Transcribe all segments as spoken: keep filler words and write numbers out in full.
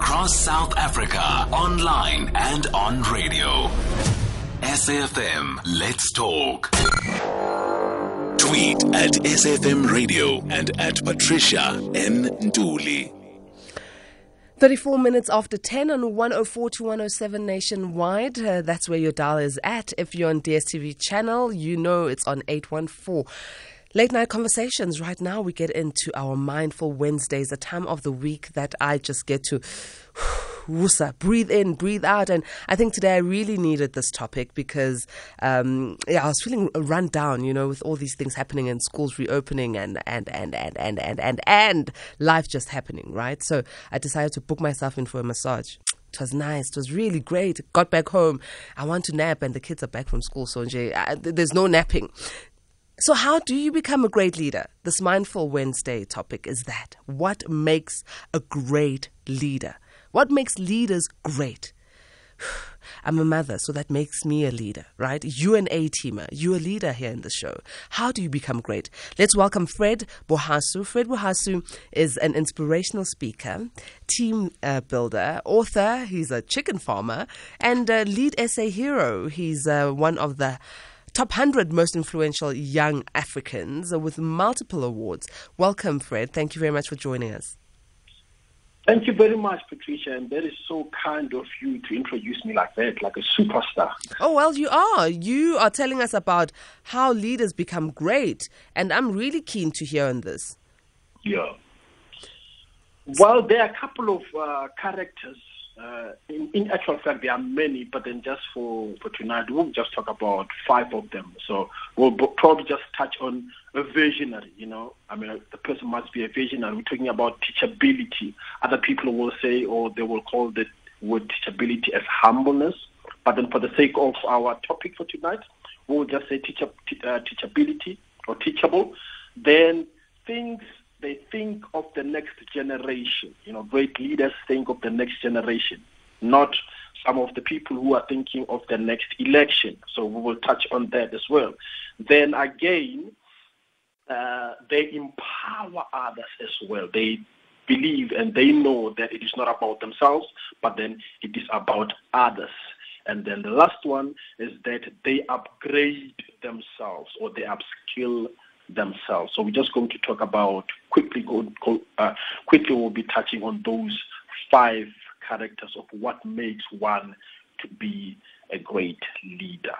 across South Africa, online and on radio. S A F M, let's talk. Tweet at S A F M Radio and at Patricia Nduli. thirty-four minutes after ten on one oh four to one oh seven nationwide. Uh, that's where your dial is at. If you're on D S T V channel, you know it's on eight one four. Late night conversations. Right now we get into our Mindful Wednesdays, a time of the week that I just get to wusa, breathe in, breathe out. And I think today I really needed this topic because um, yeah, I was feeling run down, you know, with all these things happening and schools reopening and, and, and, and, and, and, and, and life just happening, right? So I decided to book myself in for a massage. It was nice. It was really great. Got back home. I want to nap and the kids are back from school. So I, there's no napping. So how do you become a great leader? This Mindful Wednesday topic is that. What makes a great leader? What makes leaders great? I'm a mother, so that makes me a leader, right? You an A-teamer. You a leader here in the show. How do you become great? Let's welcome Fred Bohasu. Fred Bohasu is an inspirational speaker, team uh, builder, author. He's a chicken farmer and uh, Lead S A Hero. He's uh, one of the top one hundred most influential young Africans with multiple awards. Welcome, Fred. Thank you very much for joining us. Thank you very much, Patricia, and that is so kind of you to introduce me like that, like a superstar. Oh, well, you are. You are telling us about how leaders become great, and I'm really keen to hear on this. Yeah. Well, there are a couple of uh, characters. Uh, in, in actual fact, there are many, but then just for, for tonight, we'll just talk about five of them. So we'll b- probably just touch on a visionary, you know. I mean, the person must be a visionary. We're talking about teachability. Other people will say, or they will call the word teachability as humbleness. But then for the sake of our topic for tonight, we'll just say teach- t- uh, teachability or teachable. Then things... They think of the next generation. You know, great leaders think of the next generation, not some of the people who are thinking of the next election. So we will touch on that as well. Then again, uh, they empower others as well. They believe and they know that it is not about themselves, but then it is about others. And then the last one is that they upgrade themselves or they upskill themselves. So we're just going to talk about quickly. Go, go uh, quickly, we'll be touching on those five characters of what makes one to be a great leader.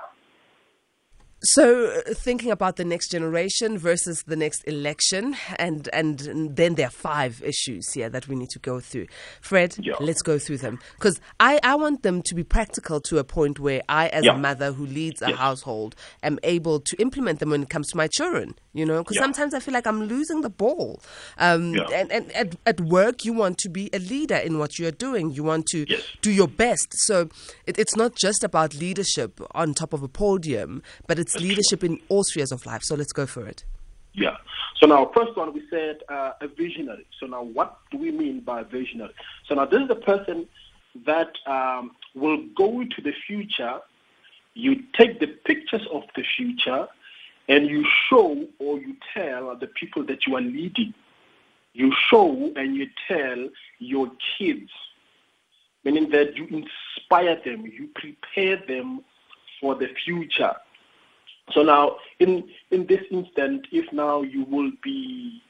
So, uh, thinking about the next generation versus the next election, and and then there are five issues here that we need to go through. Fred, yeah. Let's go through them because I, I want them to be practical to a point where I, as yeah. a mother who leads a yes. household, am able to implement them when it comes to my children. You know, because yeah. sometimes I feel like I'm losing the ball. Um, yeah. And and at, at work, you want to be a leader in what you are doing. You want to yes. do your best. So it, it's not just about leadership on top of a podium, but it's leadership in all spheres of life. So let's go for it. Yeah. So now, first one, we said uh, a visionary. So now, what do we mean by visionary? So now, this is the person that um, will go to the future. You take the pictures of the future and you show or you tell the people that you are leading. You show and you tell your kids, meaning that you inspire them, you prepare them for the future. So now, in in this instant, if now you will be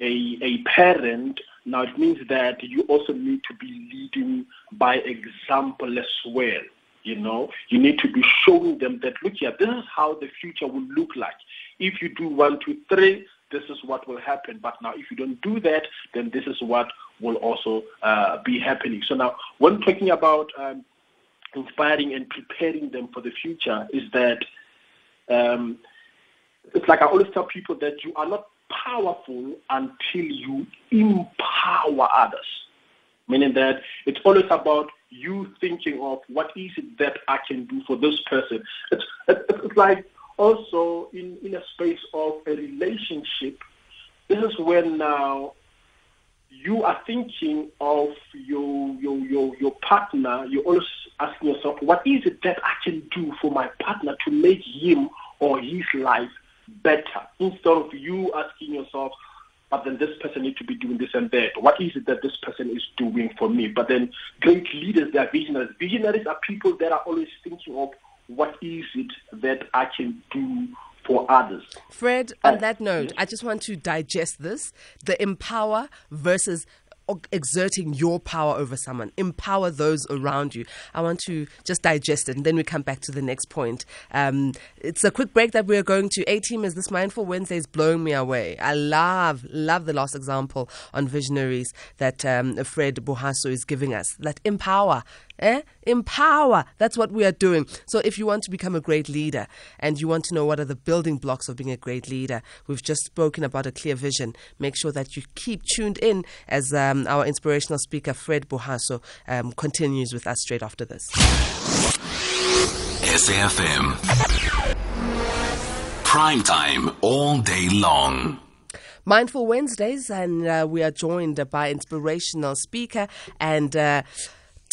a a parent, now it means that you also need to be leading by example as well. You know, you need to be showing them that, look here, this is how the future will look like. If you do one, two, three, this is what will happen. But now, if you don't do that, then this is what will also uh, be happening. So now, when talking about um, inspiring and preparing them for the future, is that Um, it's like I always tell people that you are not powerful until you empower others, meaning that it's always about you thinking of what is it that I can do for this person. It's, it's like also in, in a space of a relationship, this is where now you are thinking of your your your, your partner. You're always asking yourself, what is it that I can do for my partner to make him or his life better? Instead of you asking yourself, but then this person needs to be doing this and that. What is it that this person is doing for me? But then great leaders, they are visionaries. Visionaries are people that are always thinking of what is it that I can do for others. Fred, on uh, that note, I just want to digest this, the empower versus exerting your power over someone. Empower those around you. I want to just digest it, and then we come back to the next point. Um, it's a quick break that we're going to. A-Team, is this Mindful Wednesday is blowing me away. I love, love the last example on visionaries that um, Fred Bohasu is giving us. That empower. Eh? Empower. That's what we are doing. So if you want to become a great leader and you want to know what are the building blocks of being a great leader, we've just spoken about a clear vision. Make sure that you keep tuned in as um, our inspirational speaker, Fred Bohasu, um, continues with us straight after this. S A F M. Prime time all day long. Mindful Wednesdays, and uh, we are joined by inspirational speaker and... Uh,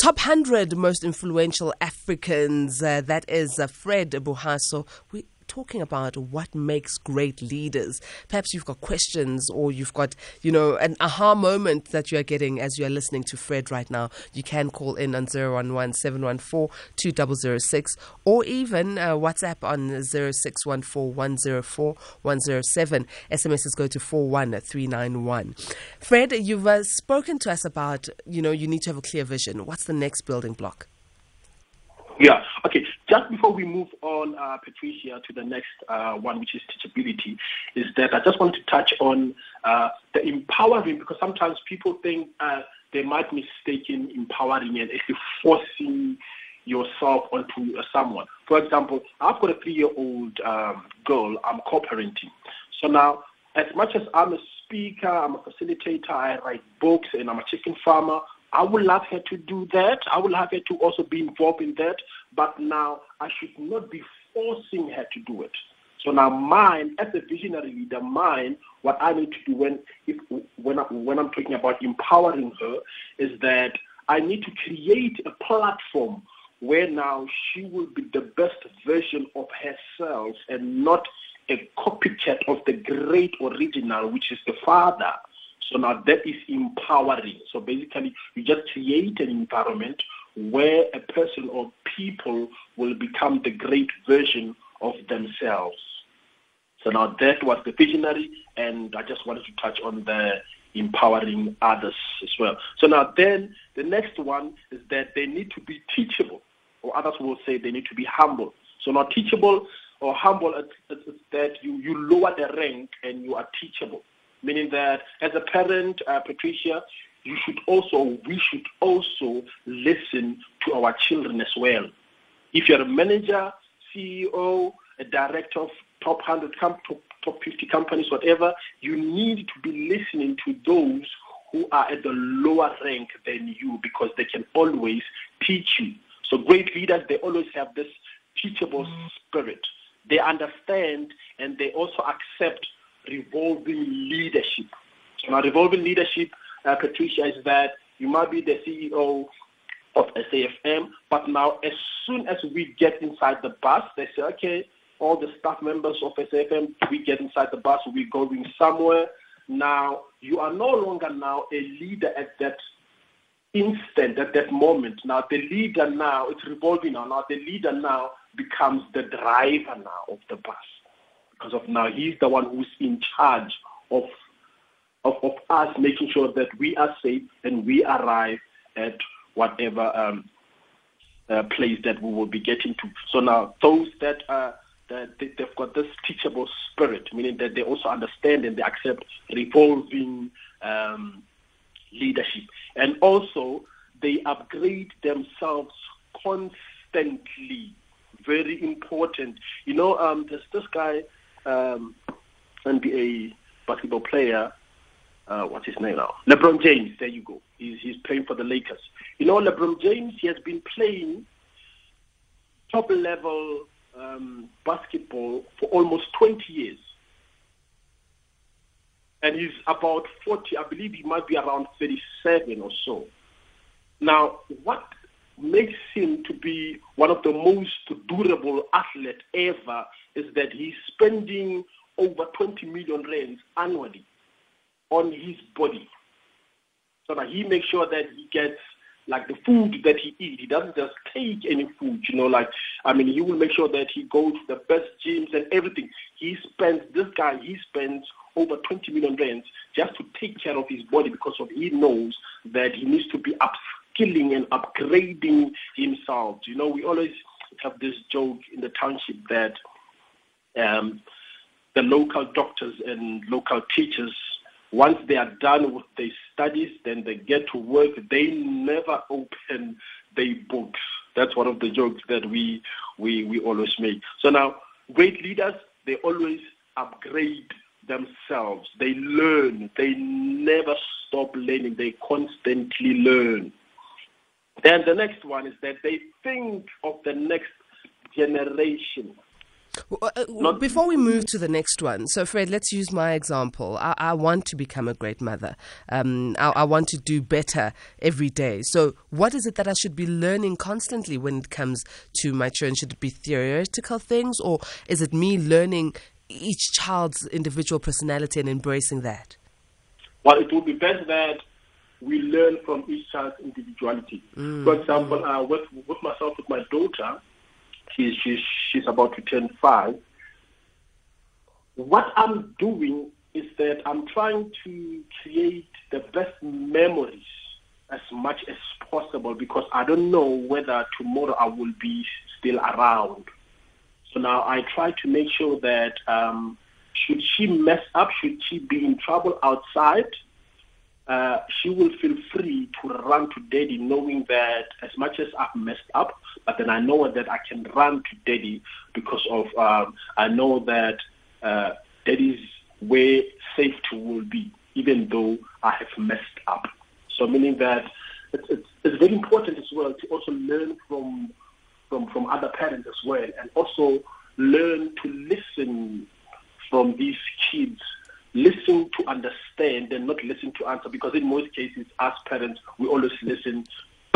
Top one hundred Most Influential Africans, uh, that is uh, Fred Bohasu. We're talking about what makes great leaders. Perhaps you've got questions, or you've got, you know, an aha moment that you are getting as you are listening to Fred right now. You can call in on zero one one, seven one four, two zero zero six, or even uh, WhatsApp on zero six one four, one zero four, one zero seven. S M Ss go to four one three nine one. Fred, you've uh, spoken to us about, you know, you need to have a clear vision. What's the next building block? Yeah, okay. Just before we move on, uh, Patricia, to the next uh, one, which is teachability, is that I just want to touch on uh, the empowering, because sometimes people think uh, they might mistake in empowering and actually forcing yourself onto uh, someone. For example, I've got a three-year-old um, girl I'm co-parenting. So now, as much as I'm a speaker, I'm a facilitator, I write books, and I'm a chicken farmer, I would love her to do that. I would love her to also be involved in that. But now I should not be forcing her to do it. So now mine, as a visionary leader, mine, what I need to do when if, when, I, when I'm talking about empowering her is that I need to create a platform where now she will be the best version of herself and not a copycat of the great original, which is the father. So now that is empowering. So basically, you just create an environment where a person or people will become the great version of themselves. So now that was the visionary, and I just wanted to touch on the empowering others as well. So now then, the next one is that they need to be teachable, or others will say they need to be humble. So now teachable or humble is that you, you lower the rank and you are teachable. Meaning that as a parent, uh, Patricia, you should also, we should also listen to our children as well. If you're a manager, C E O, a director of top one hundred, comp- top fifty companies, whatever, you need to be listening to those who are at the lower rank than you, because they can always teach you. So great leaders, they always have this teachable mm. spirit. They understand and they also accept revolving leadership. So now revolving leadership, uh, Patricia, is that you might be the C E O of S A F M, but now as soon as we get inside the bus, they say, okay, all the staff members of S A F M, we get inside the bus, we're going somewhere. Now, you are no longer now a leader at that instant, at that moment. Now, the leader now, it's revolving now. Now, the leader now becomes the driver now of the bus. Because of now, he's the one who's in charge of, of of us making sure that we are safe and we arrive at whatever um, uh, place that we will be getting to. So now, those that are that they, they've got this teachable spirit, meaning that they also understand and they accept revolving um, leadership, and also they upgrade themselves constantly. Very important. You know, um, there's this guy. Um, N B A basketball player, uh, what's his name now? LeBron James, there you go. He's, he's playing for the Lakers. You know, LeBron James, he has been playing top-level um, basketball for almost twenty years. And he's about forty. I believe he might be around thirty-seven or so. Now, what makes him to be one of the most durable athletes ever is that he's spending over twenty million rands annually on his body. So that he makes sure that he gets, like, the food that he eats. He doesn't just take any food, you know, like, I mean, he will make sure that he goes to the best gyms and everything. He spends, this guy, he spends over twenty million rands just to take care of his body because of he knows that he needs to be upskilling and upgrading himself. You know, we always have this joke in the township that um, the local doctors and local teachers, once they are done with their studies, then they get to work. They never open their books. That's one of the jokes that we we, we always make. So now, great leaders, they always upgrade themselves. They learn. They never stop learning. They constantly learn. Then the next one is that they think of the next generation. Before we move to the next one, so Fred, let's use my example. I, I want to become a great mother. Um, I, I want to do better every day. So what is it that I should be learning constantly when it comes to my children? Should it be theoretical things, or is it me learning each child's individual personality and embracing that? Well, it would be best that we learn from each child's individuality. Mm. For example, mm. uh, with, with myself, with my daughter, She, she, she's about to turn five. What I'm doing is that I'm trying to create the best memories as much as possible because I don't know whether tomorrow I will be still around. So now I try to make sure that um, should she mess up, should she be in trouble outside, Uh, she will feel free to run to daddy, knowing that as much as I've messed up, but then I know that I can run to daddy because of um, I know that uh, daddy's where safety will be, even though I have messed up. So meaning that it's, it's, it's very important as well to also learn from, from from other parents as well, and also learn to listen from these kids. Listen to understand and not listen to answer, because in most cases, as parents, we always listen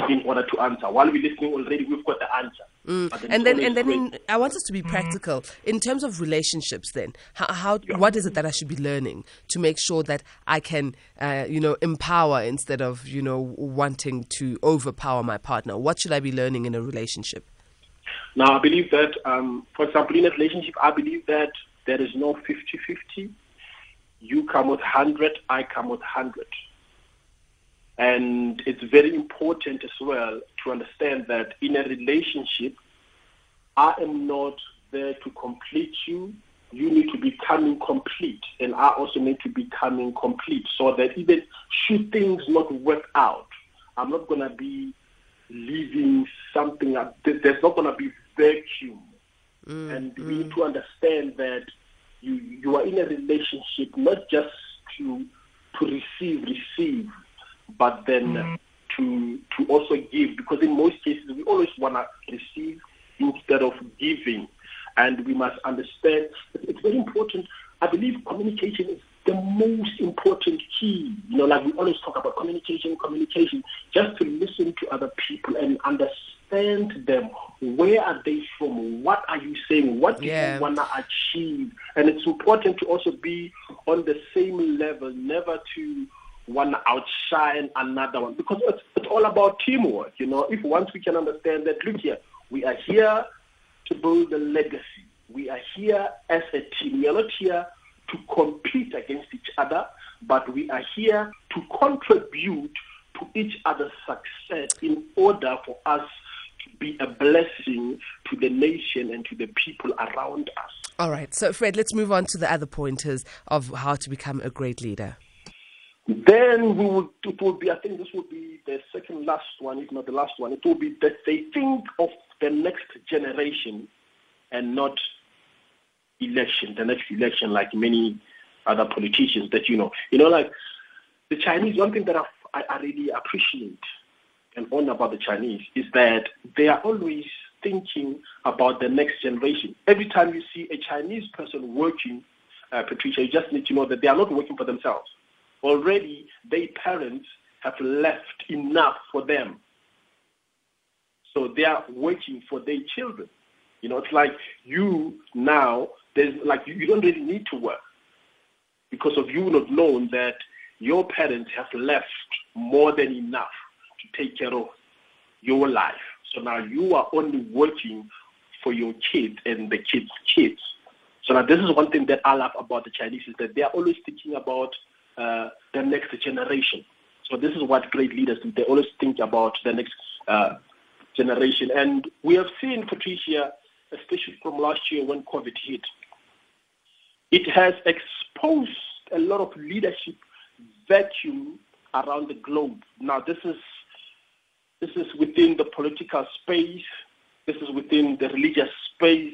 in order to answer. While we're listening already, we've got the answer. Mm. Then and then, and then in, I want us to be practical. In terms of relationships then, how, how yeah. what is it that I should be learning to make sure that I can, uh, you know, empower instead of, you know, wanting to overpower my partner? What should I be learning in a relationship? Now, I believe that, um, for example, in a relationship, I believe that there is no fifty-fifty. You come with one hundred, I come with one hundred. And it's very important as well to understand that in a relationship, I am not there to complete you. You need to be coming complete, and I also need to be coming complete, so that even should things not work out, I'm not going to be leaving something up. There's not going to be vacuum. Mm, and we mm. need to understand that You you are in a relationship not just to to receive, receive, but then mm-hmm. to to also give, because in most cases we always want to receive instead of giving, and we must understand it's very important. I believe communication is the most important key. You know, like we always talk about communication, communication, just to listen to other people and understand them. Where are they from? What are you saying? What do yeah. you want to achieve? And it's important to also be on the same level, never to want to outshine another one, because it's, it's all about teamwork. You know, if once we can understand that, look here, we are here to build a legacy. We are here as a team. We are not here to compete against each other, but we are here to contribute to each other's success in order for us to be a blessing to the nation and to the people around us. All right. So, Fred, let's move on to the other pointers of how to become a great leader. Then we would, it would be, I think this would be the second last one, if not the last one. It would be that they think of the next generation and not election, the next election, like many other politicians that you know. You know, like the Chinese, one thing that I, I really appreciate and honor about the Chinese is that they are always thinking about the next generation. Every time you see a Chinese person working, uh, Patricia, you just need to know that they are not working for themselves. Already, their parents have left enough for them. So they are working for their children. You know, it's like you now, there's like you, you don't really need to work because of you not knowing that your parents have left more than enough to take care of your life. So now you are only working for your kids and the kids' kids. So now this is one thing that I love about the Chinese, is that they are always thinking about uh, the next generation. So this is what great leaders do. They always think about the next uh, generation. And we have seen, Patricia, especially from last year when COVID hit, it has exposed a lot of leadership vacuum around the globe. Now, this is this is within the political space. This is within the religious space,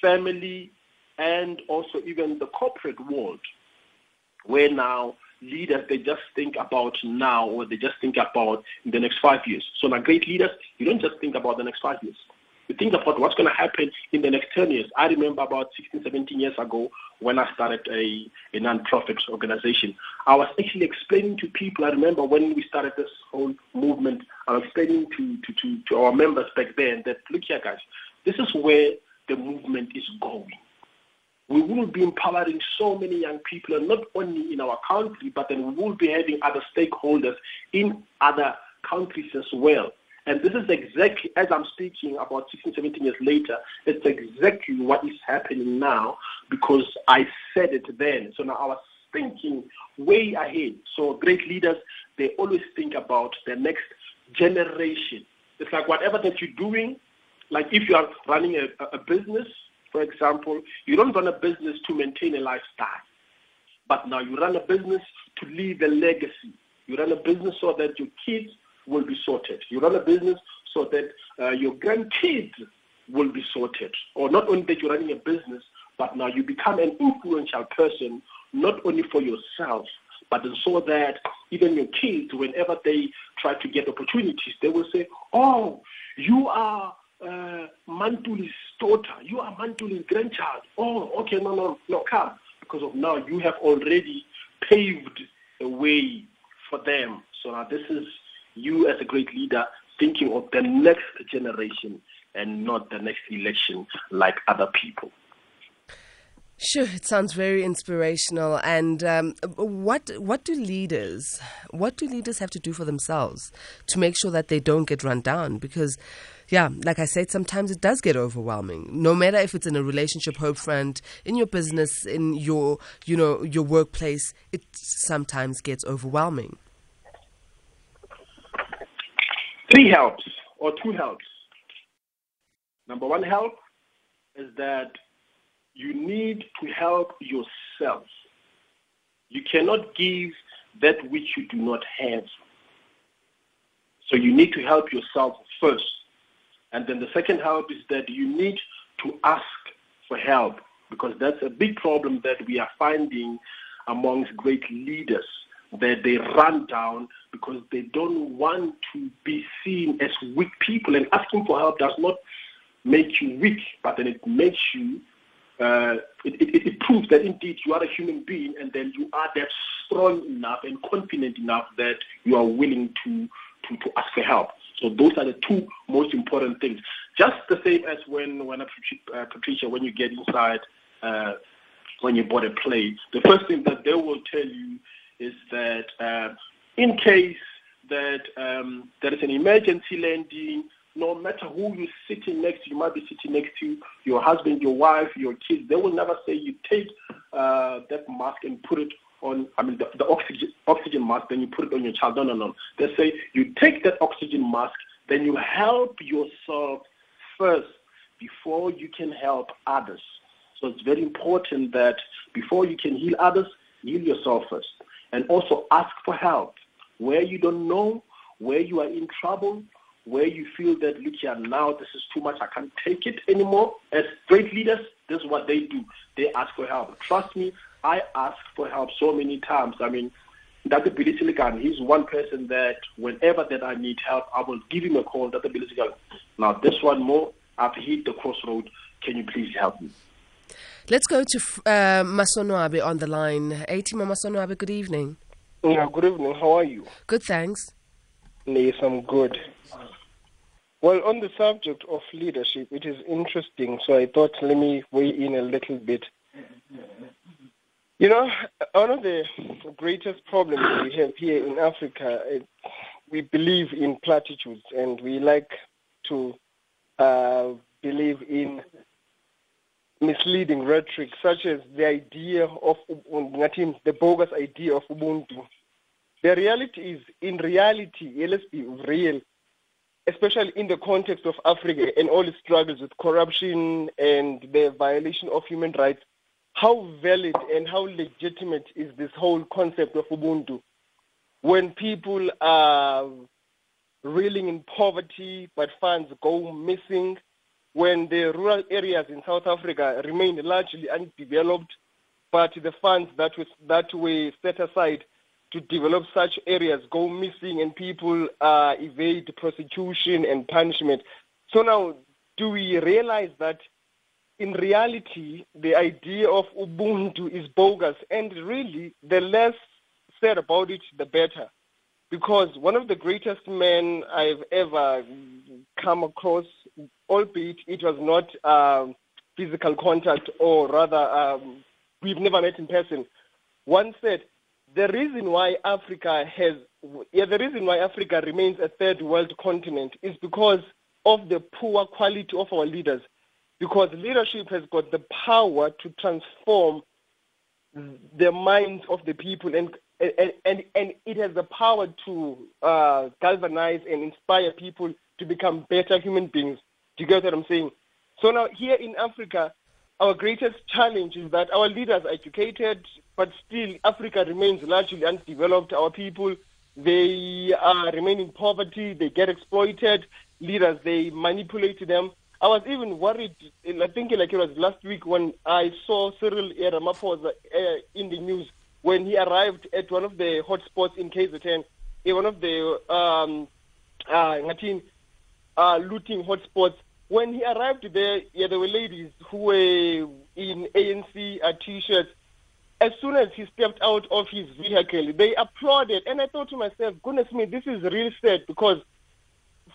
family, and also even the corporate world, where now leaders, they just think about now, or they just think about the next five years. So now, great leaders, you don't just think about the next five years. You think about what's going to happen in the next ten years. I remember about sixteen, seventeen years ago when I started a, a non-profit organization. I was actually explaining to people, I remember when we started this whole movement, I was explaining to, to, to, to our members back then that, look here, guys, this is where the movement is going. We will be empowering so many young people, not only in our country, but then we will be having other stakeholders in other countries as well. And this is exactly, as I'm speaking about sixteen, seventeen years later, it's exactly what is happening now, because I said it then. So now I was thinking way ahead. So great leaders, they always think about the next generation. It's like whatever that you're doing, like if you are running a, a business, for example, you don't run a business to maintain a lifestyle. But now you run a business to leave a legacy. You run a business so that your kids will be sorted. You run a business so that uh, your grandkids will be sorted. Or not only that you're running a business, but now you become an influential person, not only for yourself, but so that even your kids, whenever they try to get opportunities, they will say, oh, you are uh, Mantuli's daughter. You are Mantuli's grandchild. Oh, okay, no, no, no, come. Because of now you have already paved a way for them. So now this is you as a great leader thinking of the next generation and not the next election like other people. Sure, it sounds very inspirational. And um, what what do leaders what do leaders have to do for themselves to make sure that they don't get run down? Because, yeah, like I said, sometimes it does get overwhelming. No matter if it's in a relationship, hope front, in your business, in your you know your workplace, it sometimes gets overwhelming. Three helps or two helps. Number one help is that you need to help yourself. You cannot give that which you do not have. So you need to help yourself first. And then the second help is that you need to ask for help, because that's a big problem that we are finding amongst great leaders, that they run down because they don't want to be seen as weak people. And asking for help does not make you weak, but then it makes you, uh, it, it, it proves that indeed you are a human being, and then you are that strong enough and confident enough that you are willing to, to, to ask for help. So those are the two most important things. Just the same as when, when a, uh, Patricia, when you get inside, uh, when you board a plane, the first thing that they will tell you is that uh, in case that um, there is an emergency landing, no matter who you're sitting next to, you might be sitting next to your husband, your wife, your kids, they will never say you take uh, that mask and put it on, I mean, the, the oxygen, oxygen mask, then you put it on your child. No, no, no. They say you take that oxygen mask, then you help yourself first before you can help others. So it's very important that before you can heal others, heal yourself first. And also ask for help where you don't know, where you are in trouble, where you feel that, look here, now this is too much, I can't take it anymore. As great leaders, this is what they do. They ask for help. Trust me, I ask for help so many times. I mean, Doctor Belisiligan, he's one person that whenever that I need help, I will give him a call. Doctor Belisiligan, now this one more, I've hit the crossroad. Can you please help me? Let's go to uh, Masonwabe on the line. Eighty-ma Masonwabe, good evening. Yeah, good evening. How are you? Good, thanks. Yes, I'm good. Well, on the subject of leadership, it is interesting, so I thought let me weigh in a little bit. You know, one of the greatest problems we have here in Africa is we believe in platitudes, and we like to uh, believe in misleading rhetoric, such as the idea of the bogus idea of Ubuntu. The reality is, in reality, let's be real, especially in the context of Africa and all its struggles with corruption and the violation of human rights, how valid and how legitimate is this whole concept of Ubuntu when people are reeling in poverty but funds go missing, when the rural areas in South Africa remain largely undeveloped but the funds that was, that were set aside to develop such areas go missing and people uh, evade prosecution and punishment. So now, do we realize that in reality, the idea of Ubuntu is bogus, and really, the less said about it, the better. Because one of the greatest men I've ever come across, albeit it was not uh, physical contact, or rather, um, we've never met in person, once said, the reason why Africa has, yeah, the reason why Africa remains a third world continent is because of the poor quality of our leaders. Because leadership has got the power to transform the minds of the people, and and, and, and it has the power to uh, galvanize and inspire people to become better human beings. Do you get what I'm saying? So now here in Africa, our greatest challenge is that our leaders are educated, but still Africa remains largely undeveloped. Our people, they uh, remain in poverty, they get exploited, leaders, they manipulate them. I was even worried, I think like it was last week when I saw Cyril Ramaphosa in the news when he arrived at one of the hotspots in K Z N, in one of the um, uh, uh, looting hotspots. When he arrived there, yeah, there were ladies who were in A N C uh, T-shirts. As soon as he stepped out of his vehicle, they applauded. And I thought to myself, goodness me, this is really sad, because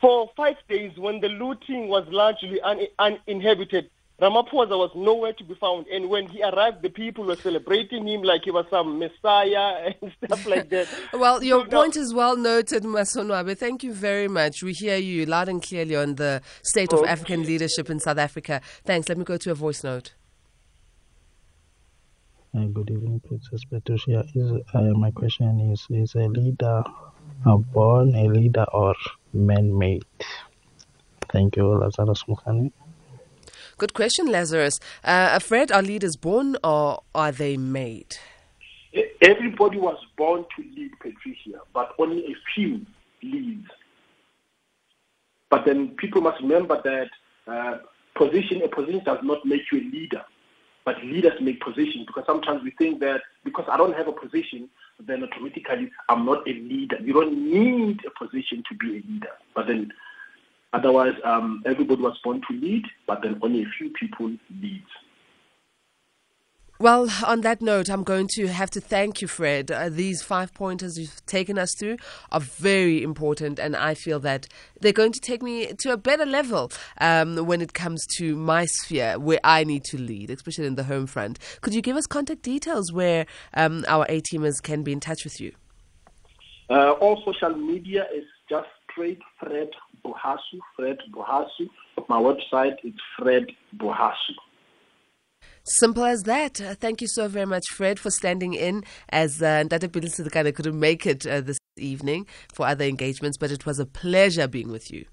for five days, when the looting was largely un- uninhabited, Ramaphosa was nowhere to be found. And when he arrived, the people were celebrating him like he was some messiah and stuff like that. Well, your so point now- is well noted, Masonwabe. Thank you very much. We hear you loud and clearly on the state of okay. African leadership in South Africa. Thanks. Let me go to a voice note. Hi, good evening, Princess Patricia. Is, uh, my question is, is a leader a born a leader or man-made? Thank you, Lazarus Smukhani. Good question, Lazarus. Uh, Fred, are leaders born or are they made? Everybody was born to lead, Patricia, but only a few lead. But then people must remember that uh, position a position does not make you a leader, but leaders make position, because sometimes we think that because I don't have a position, then automatically I'm not a leader. You don't need a position to be a leader. But then otherwise, um, everybody was born to lead, but then only a few people lead. Well, on that note, I'm going to have to thank you, Fred. Uh, these five pointers you've taken us through are very important, and I feel that they're going to take me to a better level um, when it comes to my sphere where I need to lead, especially in the home front. Could you give us contact details where um, our A-teamers can be in touch with you? Uh, all social media is just straight Fred Bohasu, Fred Bohasu. My website is Fred Bohasu. Simple as that. Uh, thank you so very much, Fred, for standing in, as uh, Doctor Belisiligan couldn't make it uh, this evening for other engagements, but it was a pleasure being with you.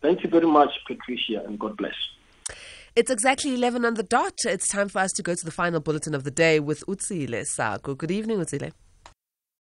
Thank you very much, Patricia, and God bless. It's exactly eleven on the dot. It's time for us to go to the final bulletin of the day with Utsile Sago. Good evening, Utsile.